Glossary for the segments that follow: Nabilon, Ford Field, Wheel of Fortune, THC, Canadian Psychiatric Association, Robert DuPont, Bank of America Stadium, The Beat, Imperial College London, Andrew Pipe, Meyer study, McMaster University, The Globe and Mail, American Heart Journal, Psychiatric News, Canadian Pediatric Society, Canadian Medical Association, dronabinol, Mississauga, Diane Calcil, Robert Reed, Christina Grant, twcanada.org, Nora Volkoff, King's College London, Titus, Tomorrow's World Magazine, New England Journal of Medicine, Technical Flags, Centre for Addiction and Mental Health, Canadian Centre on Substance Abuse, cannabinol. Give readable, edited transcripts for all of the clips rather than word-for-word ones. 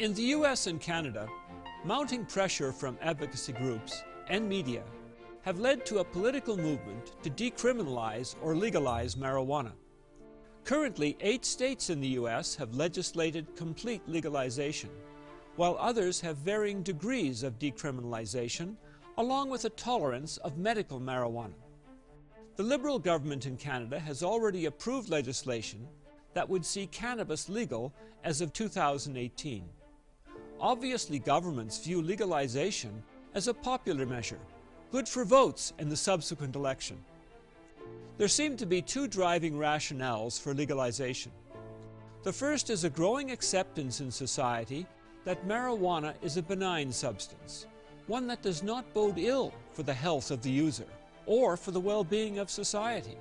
In the US and Canada, mounting pressure from advocacy groups and media have led to a political movement to decriminalize or legalize marijuana. Currently, 8 states in the US have legislated complete legalization, while others have varying degrees of decriminalization, along with a tolerance of medical marijuana. The Liberal government in Canada has already approved legislation that would see cannabis legal as of 2018. Obviously, governments view legalization as a popular measure, good for votes in the subsequent election. There seem to be 2 driving rationales for legalization. The first is a growing acceptance in society that marijuana is a benign substance, one that does not bode ill for the health of the user or for the well-being of society.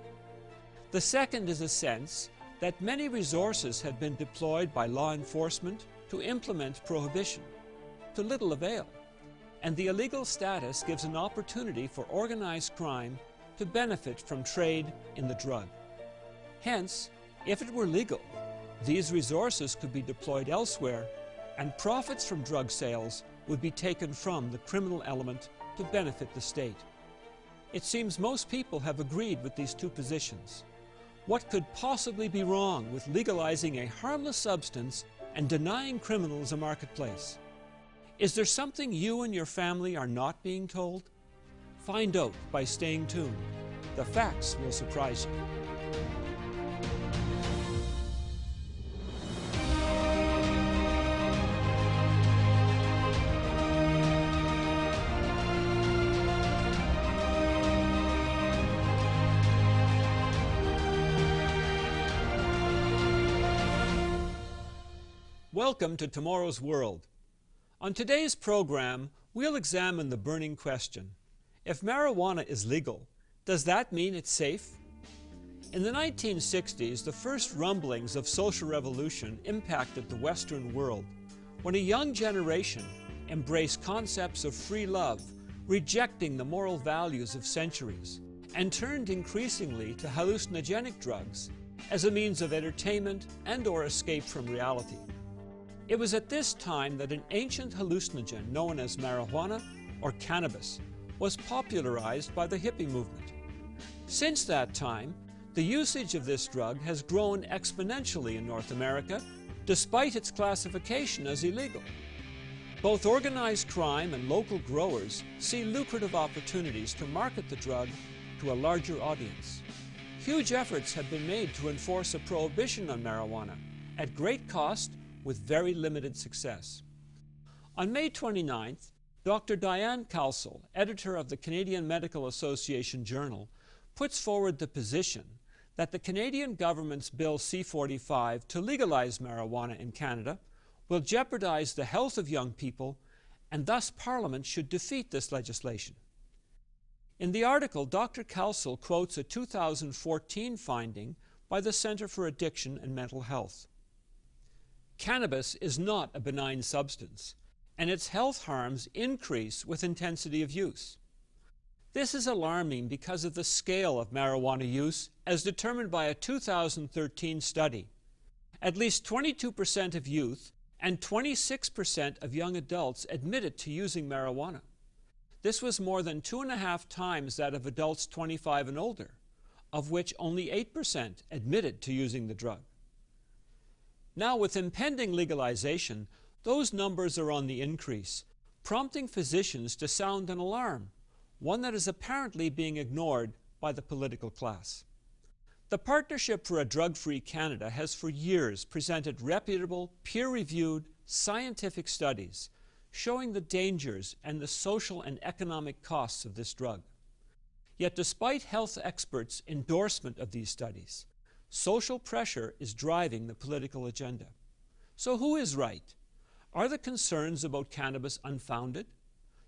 The second is a sense that many resources have been deployed by law enforcement to implement prohibition, to little avail, and the illegal status gives an opportunity for organized crime to benefit from trade in the drug. Hence, if it were legal, these resources could be deployed elsewhere, and profits from drug sales would be taken from the criminal element to benefit the state. It seems most people have agreed with these 2 positions. What could possibly be wrong with legalizing a harmless substance and denying criminals a marketplace? Is there something you and your family are not being told? Find out by staying tuned. The facts will surprise you. Welcome to Tomorrow's World. On today's program, we'll examine the burning question. If marijuana is legal, does that mean it's safe? In the 1960s, the first rumblings of social revolution impacted the Western world when a young generation embraced concepts of free love, rejecting the moral values of centuries, and turned increasingly to hallucinogenic drugs as a means of entertainment and/or escape from reality. It was at this time that an ancient hallucinogen known as marijuana or cannabis was popularized by the hippie movement. Since that time, the usage of this drug has grown exponentially in North America, despite its classification as illegal. Both organized crime and local growers see lucrative opportunities to market the drug to a larger audience. Huge efforts have been made to enforce a prohibition on marijuana, at great cost, with very limited success. On May 29th, Dr. Diane Calcil, editor of the Canadian Medical Association Journal, puts forward the position that the Canadian government's Bill C-45 to legalize marijuana in Canada will jeopardize the health of young people, and thus Parliament should defeat this legislation. In the article, Dr. Calcil quotes a 2014 finding by the Centre for Addiction and Mental Health. Cannabis is not a benign substance, and its health harms increase with intensity of use. This is alarming because of the scale of marijuana use as determined by a 2013 study. At least 22% of youth and 26% of young adults admitted to using marijuana. This was more than 2.5 times that of adults 25 and older, of which only 8% admitted to using the drug. Now, with impending legalization, those numbers are on the increase, prompting physicians to sound an alarm, one that is apparently being ignored by the political class. The Partnership for a Drug-Free Canada has for years presented reputable, peer-reviewed, scientific studies showing the dangers and the social and economic costs of this drug. Yet despite health experts' endorsement of these studies, social pressure is driving the political agenda. So who is right? Are the concerns about cannabis unfounded?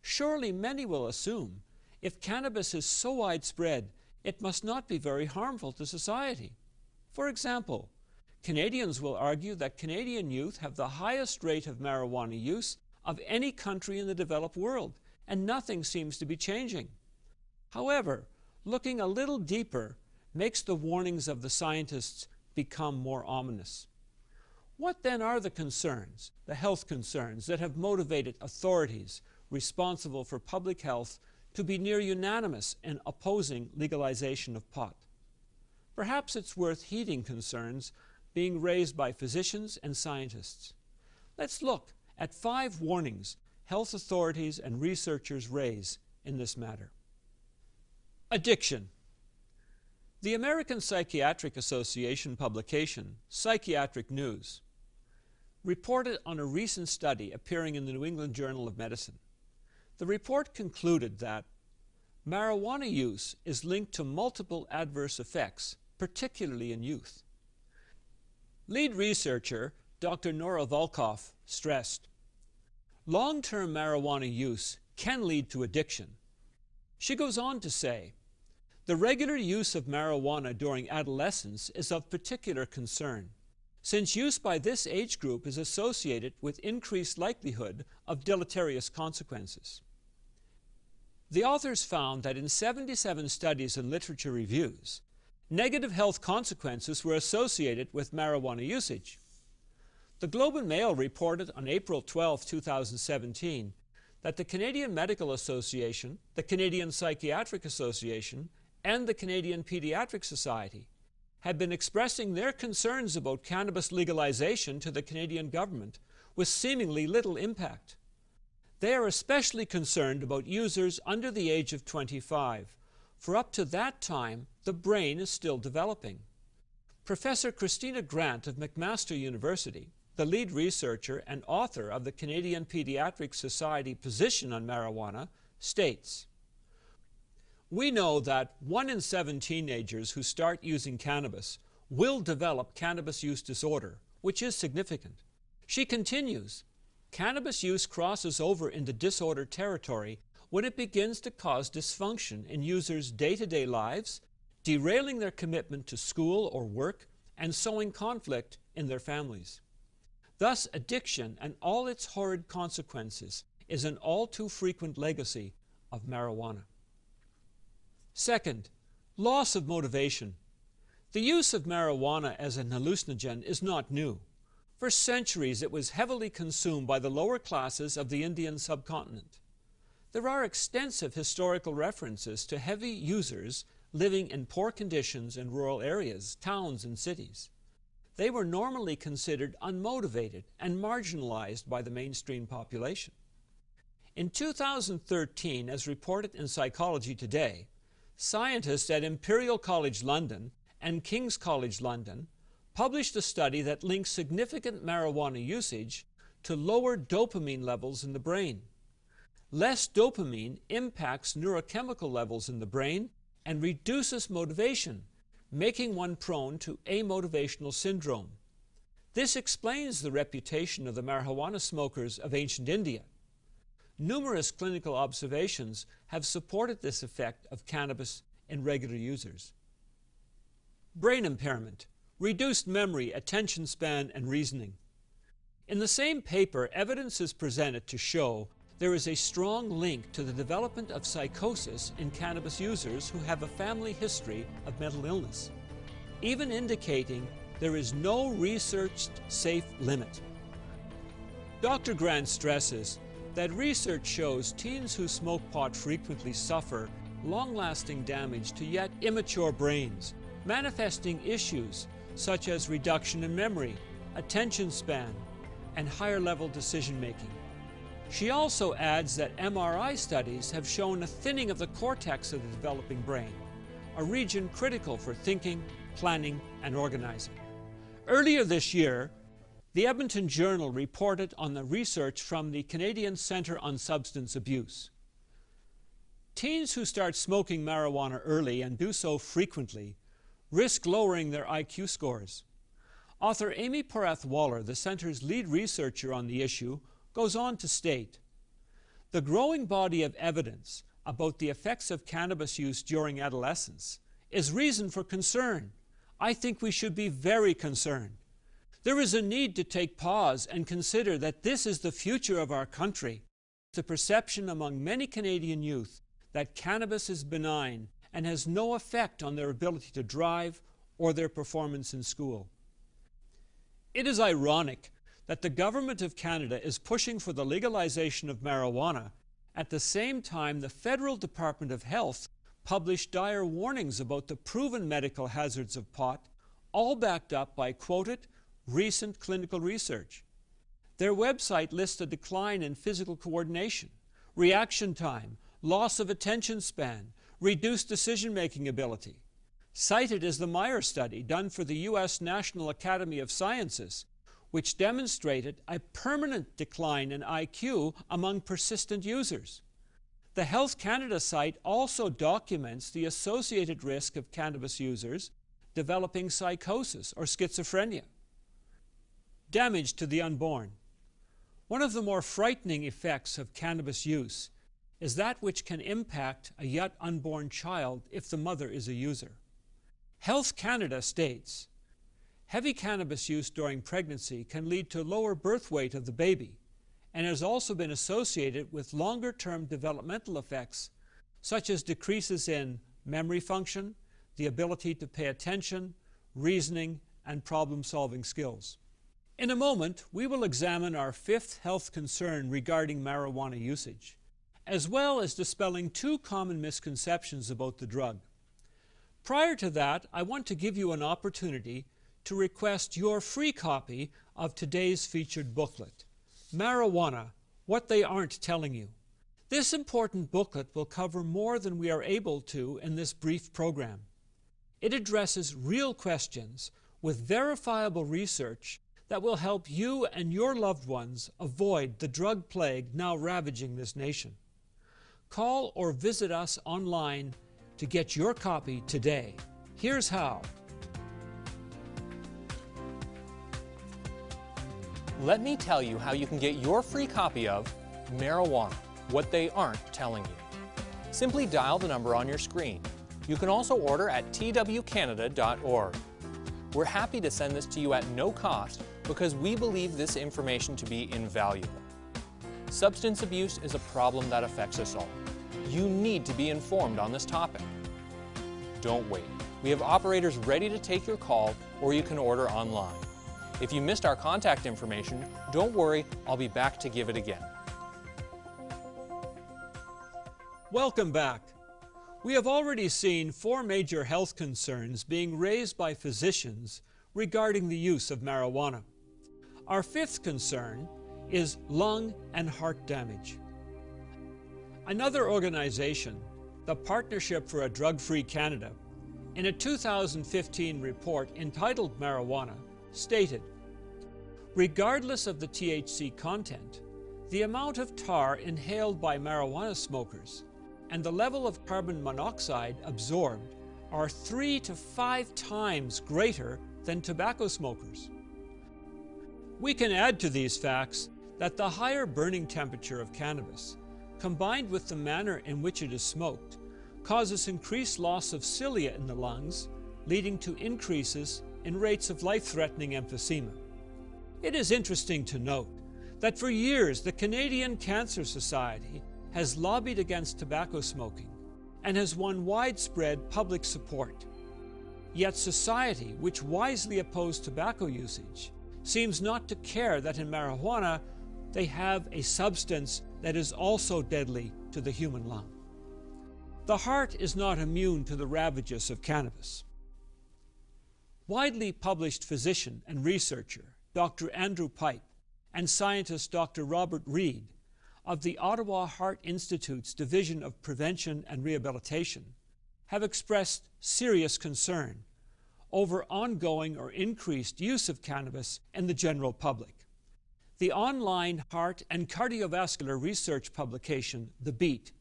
Surely many will assume if cannabis is so widespread, it must not be very harmful to society. For example, Canadians will argue that Canadian youth have the highest rate of marijuana use of any country in the developed world, and nothing seems to be changing. However, looking a little deeper makes the warnings of the scientists become more ominous. What then are the concerns, the health concerns, that have motivated authorities responsible for public health to be near unanimous in opposing legalization of pot? Perhaps it's worth heeding concerns being raised by physicians and scientists. Let's look at 5 warnings health authorities and researchers raise in this matter. Addiction. The American Psychiatric Association publication, Psychiatric News, reported on a recent study appearing in the New England Journal of Medicine. The report concluded that marijuana use is linked to multiple adverse effects, particularly in youth. Lead researcher Dr. Nora Volkoff stressed, long-term marijuana use can lead to addiction. She goes on to say, the regular use of marijuana during adolescence is of particular concern, since use by this age group is associated with increased likelihood of deleterious consequences. The authors found that in 77 studies and literature reviews, negative health consequences were associated with marijuana usage. The Globe and Mail reported on April 12, 2017, that the Canadian Medical Association, the Canadian Psychiatric Association, and the Canadian Pediatric Society had been expressing their concerns about cannabis legalization to the Canadian government with seemingly little impact. They are especially concerned about users under the age of 25, for up to that time, the brain is still developing. Professor Christina Grant of McMaster University, the lead researcher and author of the Canadian Pediatric Society position on marijuana, states, we know that 1 in 7 teenagers who start using cannabis will develop cannabis use disorder, which is significant. She continues, cannabis use crosses over into disorder territory when it begins to cause dysfunction in users' day-to-day lives, derailing their commitment to school or work, and sowing conflict in their families. Thus, addiction and all its horrid consequences is an all-too-frequent legacy of marijuana. Second, loss of motivation. The use of marijuana as an hallucinogen is not new. For centuries, it was heavily consumed by the lower classes of the Indian subcontinent. There are extensive historical references to heavy users living in poor conditions in rural areas, towns, and cities. They were normally considered unmotivated and marginalized by the mainstream population. In 2013, as reported in Psychology Today, scientists at Imperial College London and King's College London published a study that links significant marijuana usage to lower dopamine levels in the brain. Less dopamine impacts neurochemical levels in the brain and reduces motivation, making one prone to amotivational syndrome. This explains the reputation of the marijuana smokers of ancient India. Numerous clinical observations have supported this effect of cannabis in regular users. Brain impairment, reduced memory, attention span, and reasoning. In the same paper, evidence is presented to show there is a strong link to the development of psychosis in cannabis users who have a family history of mental illness, even indicating there is no researched safe limit. Dr. Grant stresses that research shows teens who smoke pot frequently suffer long-lasting damage to yet immature brains, manifesting issues such as reduction in memory, attention span, and higher-level decision-making. She also adds that MRI studies have shown a thinning of the cortex of the developing brain, a region critical for thinking, planning, and organizing. Earlier this year, the Edmonton Journal reported on the research from the Canadian Centre on Substance Abuse. Teens who start smoking marijuana early and do so frequently risk lowering their IQ scores. Author Amy Porath-Waller, the Centre's lead researcher on the issue, goes on to state, the growing body of evidence about the effects of cannabis use during adolescence is reason for concern. I think we should be very concerned. There is a need to take pause and consider that this is the future of our country. The perception among many Canadian youth that cannabis is benign and has no effect on their ability to drive or their performance in school. It is ironic that the Government of Canada is pushing for the legalization of marijuana at the same time the Federal Department of Health published dire warnings about the proven medical hazards of pot, all backed up by quoted recent clinical research. Their website lists a decline in physical coordination, reaction time, loss of attention span, reduced decision-making ability. Cited is the Meyer study done for the U.S. National Academy of Sciences, which demonstrated a permanent decline in IQ among persistent users. The Health Canada site also documents the associated risk of cannabis users developing psychosis or schizophrenia. Damage to the unborn. One of the more frightening effects of cannabis use is that which can impact a yet unborn child if the mother is a user. Health Canada states, heavy cannabis use during pregnancy can lead to lower birth weight of the baby and has also been associated with longer-term developmental effects such as decreases in memory function, the ability to pay attention, reasoning, and problem-solving skills. In a moment, we will examine our fifth health concern regarding marijuana usage, as well as dispelling two common misconceptions about the drug. Prior to that, I want to give you an opportunity to request your free copy of today's featured booklet, Marijuana, What They Aren't Telling You. This important booklet will cover more than we are able to in this brief program. It addresses real questions with verifiable research that will help you and your loved ones avoid the drug plague now ravaging this nation. Call or visit us online to get your copy today. Here's how. Let me tell you how you can get your free copy of Marijuana, What They Aren't Telling You. Simply dial the number on your screen. You can also order at twcanada.org. We're happy to send this to you at no cost because we believe this information to be invaluable. Substance abuse is a problem that affects us all. You need to be informed on this topic. Don't wait. We have operators ready to take your call, or you can order online. If you missed our contact information, don't worry, I'll be back to give it again. Welcome back. We have already seen four major health concerns being raised by physicians regarding the use of marijuana. Our fifth concern is lung and heart damage. Another organization, the Partnership for a Drug-Free Canada, in a 2015 report entitled Marijuana, stated, regardless of the THC content, the amount of tar inhaled by marijuana smokers and the level of carbon monoxide absorbed are 3 to 5 times greater than tobacco smokers. We can add to these facts that the higher burning temperature of cannabis, combined with the manner in which it is smoked, causes increased loss of cilia in the lungs, leading to increases in rates of life-threatening emphysema. It is interesting to note that for years the Canadian Cancer Society has lobbied against tobacco smoking and has won widespread public support. Yet society, which wisely opposed tobacco usage, seems not to care that in marijuana they have a substance that is also deadly to the human lung. The heart is not immune to the ravages of cannabis. Widely published physician and researcher Dr. Andrew Pipe and scientist Dr. Robert Reed of the Ottawa Heart Institute's Division of Prevention and Rehabilitation have expressed serious concern over ongoing or increased use of cannabis in the general public. The online heart and cardiovascular research publication, The Beat,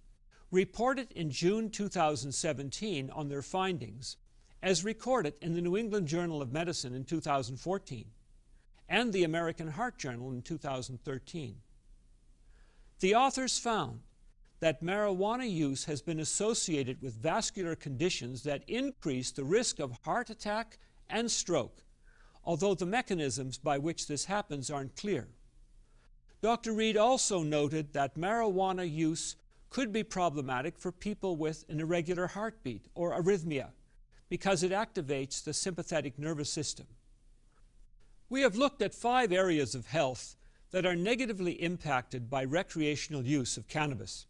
reported in June 2017 on their findings as recorded in the New England Journal of Medicine in 2014 and the American Heart Journal in 2013. The authors found that marijuana use has been associated with vascular conditions that increase the risk of heart attack and stroke, although the mechanisms by which this happens aren't clear. Dr. Reed also noted that marijuana use could be problematic for people with an irregular heartbeat or arrhythmia, because it activates the sympathetic nervous system. We have looked at 5 areas of health that are negatively impacted by recreational use of cannabis: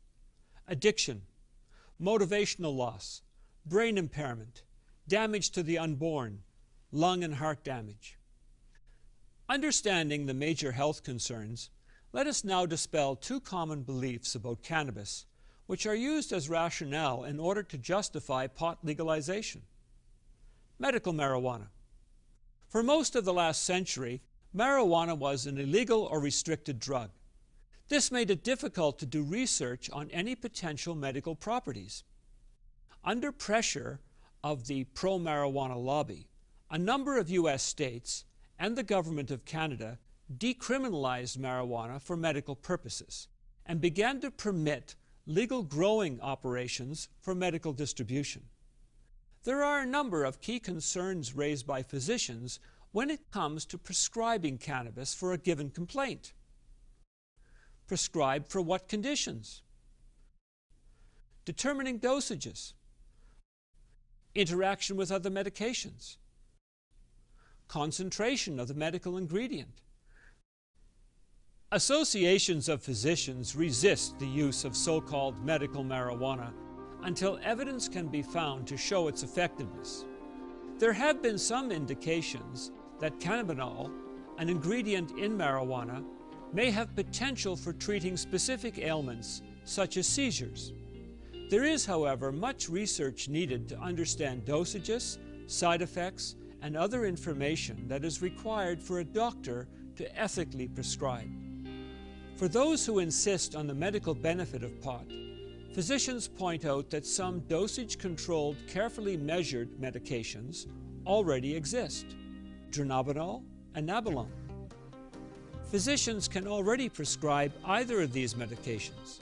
addiction, motivational loss, brain impairment, damage to the unborn, lung and heart damage. Understanding the major health concerns, let us now dispel 2 common beliefs about cannabis, which are used as rationale in order to justify pot legalization. Medical marijuana. For most of the last century, marijuana was an illegal or restricted drug. This made it difficult to do research on any potential medical properties. Under pressure of the pro-marijuana lobby, a number of US states and the government of Canada decriminalized marijuana for medical purposes and began to permit legal growing operations for medical distribution. There are a number of key concerns raised by physicians when it comes to prescribing cannabis for a given complaint. Prescribed for what conditions? Determining dosages. Interaction with other medications. Concentration of the medical ingredient. Associations of physicians resist the use of so-called medical marijuana until evidence can be found to show its effectiveness. There have been some indications that cannabinol, an ingredient in marijuana, may have potential for treating specific ailments such as seizures. There is, however, much research needed to understand dosages, side effects, and other information that is required for a doctor to ethically prescribe. For those who insist on the medical benefit of pot, physicians point out that some dosage-controlled, carefully measured medications already exist: dronabinol and Nabilon. Physicians can already prescribe either of these medications,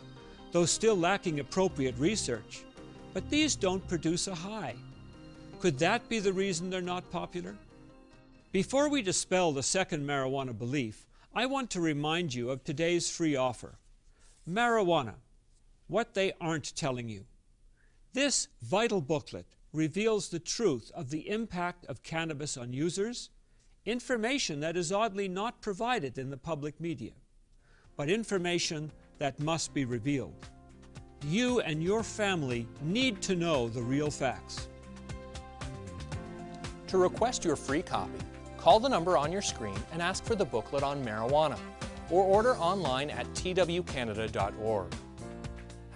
though still lacking appropriate research, but these don't produce a high. Could that be the reason they're not popular? Before we dispel the second marijuana belief, I want to remind you of today's free offer: Marijuana, What They Aren't Telling You. This vital booklet reveals the truth of the impact of cannabis on users, information that is oddly not provided in the public media, but information that must be revealed. You and your family need to know the real facts. To request your free copy, call the number on your screen and ask for the booklet on marijuana, or order online at twcanada.org.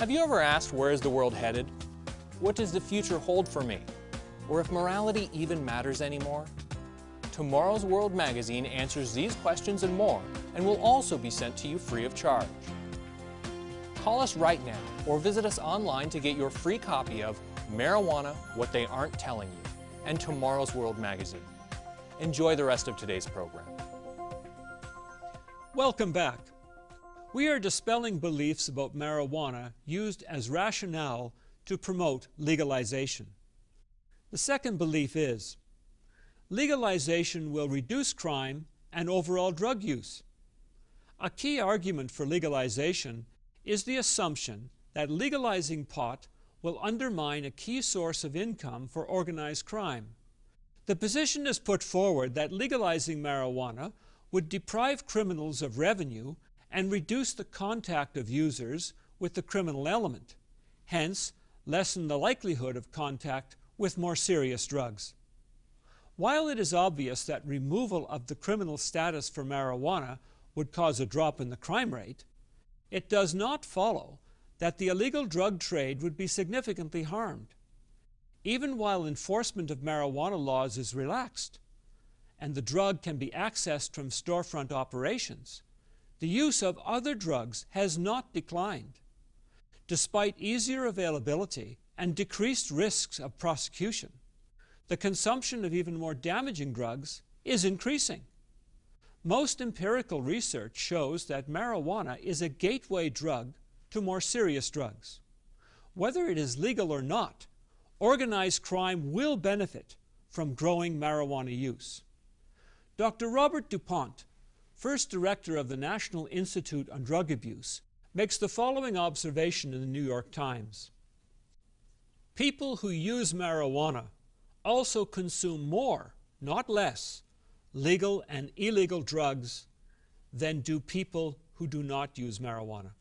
Have you ever asked, where is the world headed? What does the future hold for me? Or if morality even matters anymore? Tomorrow's World Magazine answers these questions and more, and will also be sent to you free of charge. Call us right now or visit us online to get your free copy of Marijuana, What They Aren't Telling You, and Tomorrow's World Magazine. Enjoy the rest of today's program. Welcome back. We are dispelling beliefs about marijuana used as rationale to promote legalization. The second belief is legalization will reduce crime and overall drug use. A key argument for legalization is the assumption that legalizing pot will undermine a key source of income for organized crime. The position is put forward that legalizing marijuana would deprive criminals of revenue and reduce the contact of users with the criminal element, hence lessen the likelihood of contact with more serious drugs. While it is obvious that removal of the criminal status for marijuana would cause a drop in the crime rate, it does not follow that the illegal drug trade would be significantly harmed, even while enforcement of marijuana laws is relaxed and the drug can be accessed from storefront operations. The use of other drugs has not declined. Despite easier availability and decreased risks of prosecution, the consumption of even more damaging drugs is increasing. Most empirical research shows that marijuana is a gateway drug to more serious drugs. Whether it is legal or not, organized crime will benefit from growing marijuana use. Dr. Robert DuPont, first director of the National Institute on Drug Abuse, makes the following observation in the New York Times: people who use marijuana also consume more, not less, legal and illegal drugs than do people who do not use marijuana.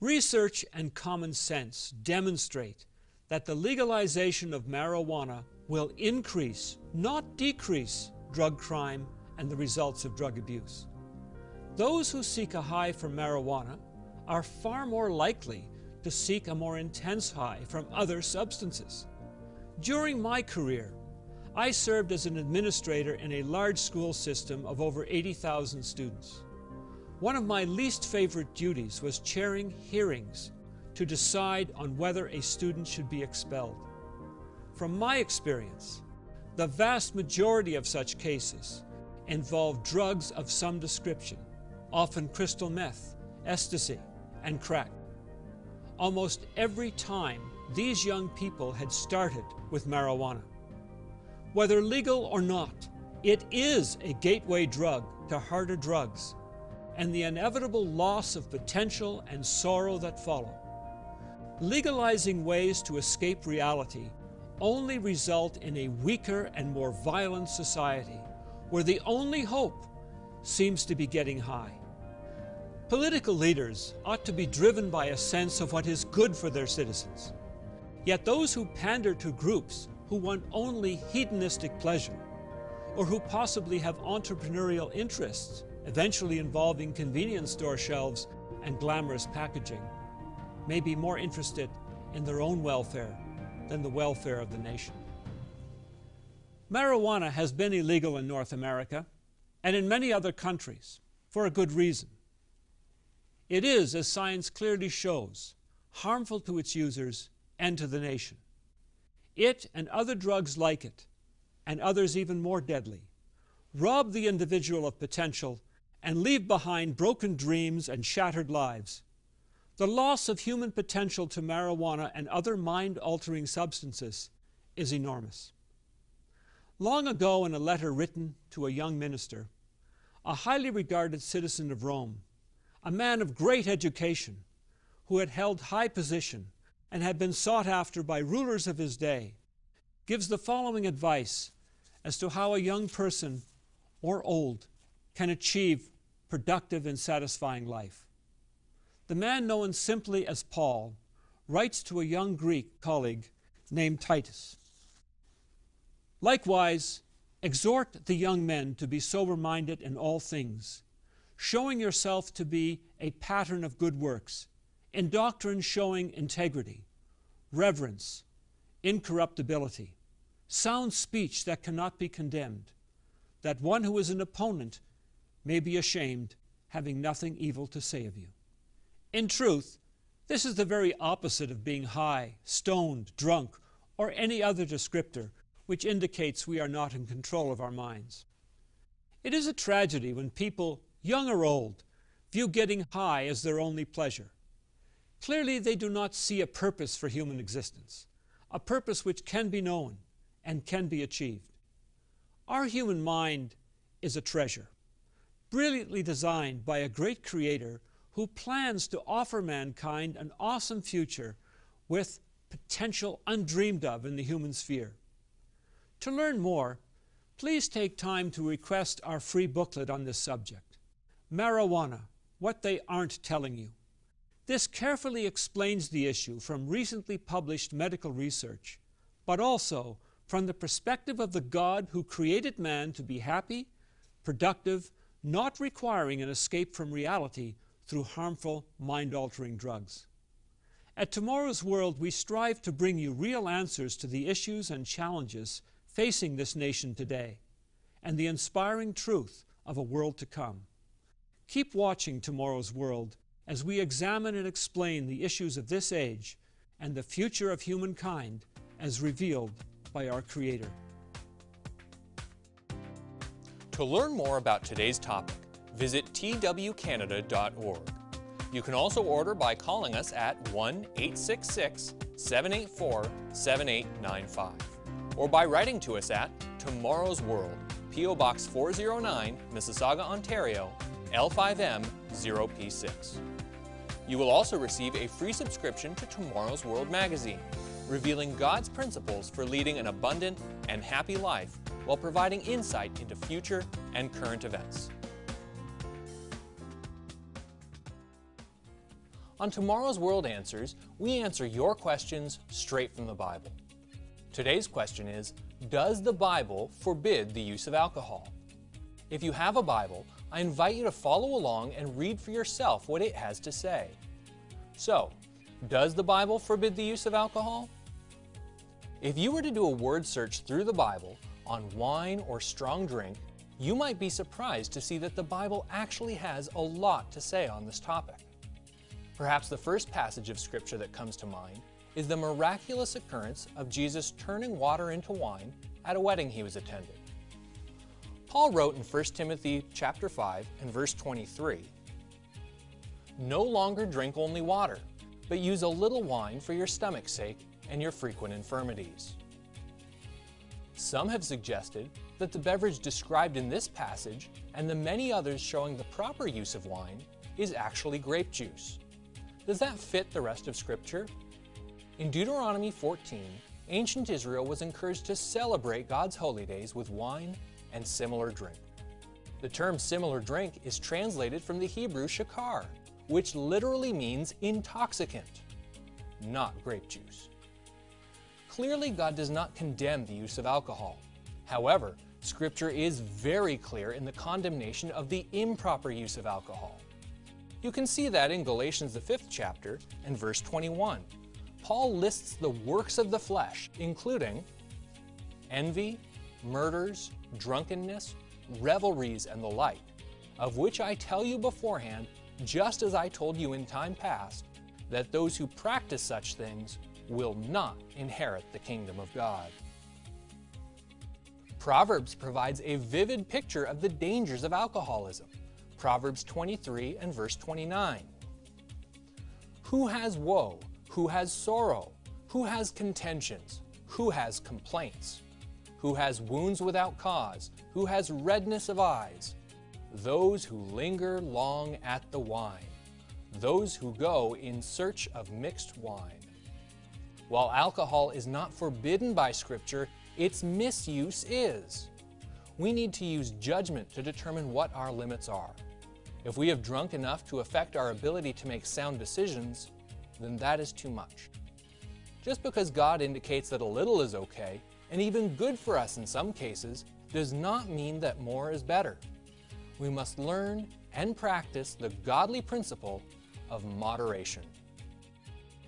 Research and common sense demonstrate that the legalization of marijuana will increase, not decrease, drug crime and the results of drug abuse. Those who seek a high from marijuana are far more likely to seek a more intense high from other substances. During my career, I served as an administrator in a large school system of over 80,000 students. One of my least favorite duties was chairing hearings to decide on whether a student should be expelled. From my experience, the vast majority of such cases involve drugs of some description, often crystal meth, ecstasy, and crack. Almost every time, these young people had started with marijuana. Whether legal or not, it is a gateway drug to harder drugs and the inevitable loss of potential and sorrow that follow. Legalizing ways to escape reality only result in a weaker and more violent society where the only hope seems to be getting high. Political leaders ought to be driven by a sense of what is good for their citizens. Yet those who pander to groups who want only hedonistic pleasure, or who possibly have entrepreneurial interests, eventually involving convenience store shelves and glamorous packaging, may be more interested in their own welfare than the welfare of the nation. Marijuana has been illegal in North America and in many other countries for a good reason. It is, as science clearly shows, harmful to its users and to the nation. It and other drugs like it, and others even more deadly, rob the individual of potential and leave behind broken dreams and shattered lives. The loss of human potential to marijuana and other mind-altering substances is enormous. Long ago, in a letter written to a young minister, a highly regarded citizen of Rome, a man of great education, who had held high position and had been sought after by rulers of his day, gives the following advice as to how a young person or old can achieve productive and satisfying life. The man, known simply as Paul, writes to a young Greek colleague named Titus. Likewise, exhort the young men to be sober-minded in all things, showing yourself to be a pattern of good works, in doctrine showing integrity, reverence, incorruptibility, sound speech that cannot be condemned, that one who is an opponent may be ashamed, having nothing evil to say of you. In truth, this is the very opposite of being high, stoned, drunk, or any other descriptor which indicates we are not in control of our minds. It is a tragedy when people, young or old, view getting high as their only pleasure. Clearly, they do not see a purpose for human existence, a purpose which can be known and can be achieved. Our human mind is a treasure, brilliantly designed by a great creator who plans to offer mankind an awesome future with potential undreamed of in the human sphere. To learn more, please take time to request our free booklet on this subject, Marijuana, What They Aren't Telling You. This carefully explains the issue from recently published medical research, but also from the perspective of the God who created man to be happy, productive, not requiring an escape from reality through harmful, mind-altering drugs. At Tomorrow's World, we strive to bring you real answers to the issues and challenges facing this nation today, and the inspiring truth of a world to come. Keep watching Tomorrow's World as we examine and explain the issues of this age and the future of humankind as revealed by our Creator. To learn more about today's topic, visit twcanada.org. You can also order by calling us at 1-866-784-7895 or by writing to us at Tomorrow's World, P.O. Box 409, Mississauga, Ontario, L5M 0P6. You will also receive a free subscription to Tomorrow's World magazine, revealing God's principles for leading an abundant and happy life while providing insight into future and current events. On Tomorrow's World Answers, we answer your questions straight from the Bible. Today's question is, does the Bible forbid the use of alcohol? If you have a Bible, I invite you to follow along and read for yourself what it has to say. So, does the Bible forbid the use of alcohol? If you were to do a word search through the Bible on wine or strong drink, you might be surprised to see that the Bible actually has a lot to say on this topic. Perhaps the first passage of Scripture that comes to mind is the miraculous occurrence of Jesus turning water into wine at a wedding he was attending. Paul wrote in 1 Timothy chapter 5 and verse 23, "No longer drink only water, but use a little wine for your stomach's sake and your frequent infirmities." Some have suggested that the beverage described in this passage and the many others showing the proper use of wine is actually grape juice. Does that fit the rest of Scripture? In Deuteronomy 14, ancient Israel was encouraged to celebrate God's holy days with wine and similar drink. The term similar drink is translated from the Hebrew shakar, which literally means intoxicant, not grape juice. Clearly, God does not condemn the use of alcohol. However, Scripture is very clear in the condemnation of the improper use of alcohol. You can see that in Galatians the 5th chapter and verse 21. Paul lists the works of the flesh, including envy, murders, drunkenness, revelries, and the like, of which I tell you beforehand, just as I told you in time past, that those who practice such things will not inherit the kingdom of God. Proverbs provides a vivid picture of the dangers of alcoholism. Proverbs 23 and verse 29. Who has woe? Who has sorrow? Who has contentions? Who has complaints? Who has wounds without cause? Who has redness of eyes? Those who linger long at the wine. Those who go in search of mixed wine. While alcohol is not forbidden by Scripture, its misuse is. We need to use judgment to determine what our limits are. If we have drunk enough to affect our ability to make sound decisions, then that is too much. Just because God indicates that a little is okay, and even good for us in some cases, does not mean that more is better. We must learn and practice the godly principle of moderation.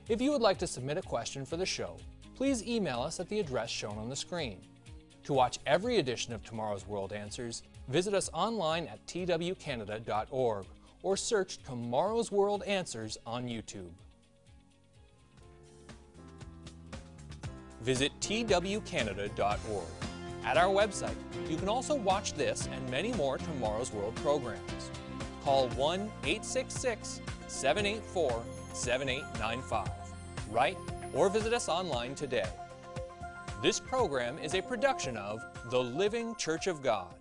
If you would like to submit a question for the show, please email us at the address shown on the screen. To watch every edition of Tomorrow's World Answers, visit us online at twcanada.org or search Tomorrow's World Answers on YouTube. Visit twcanada.org. At our website, you can also watch this and many more Tomorrow's World programs. Call 1-866-784-7895. Write or visit us online today. This program is a production of the Living Church of God.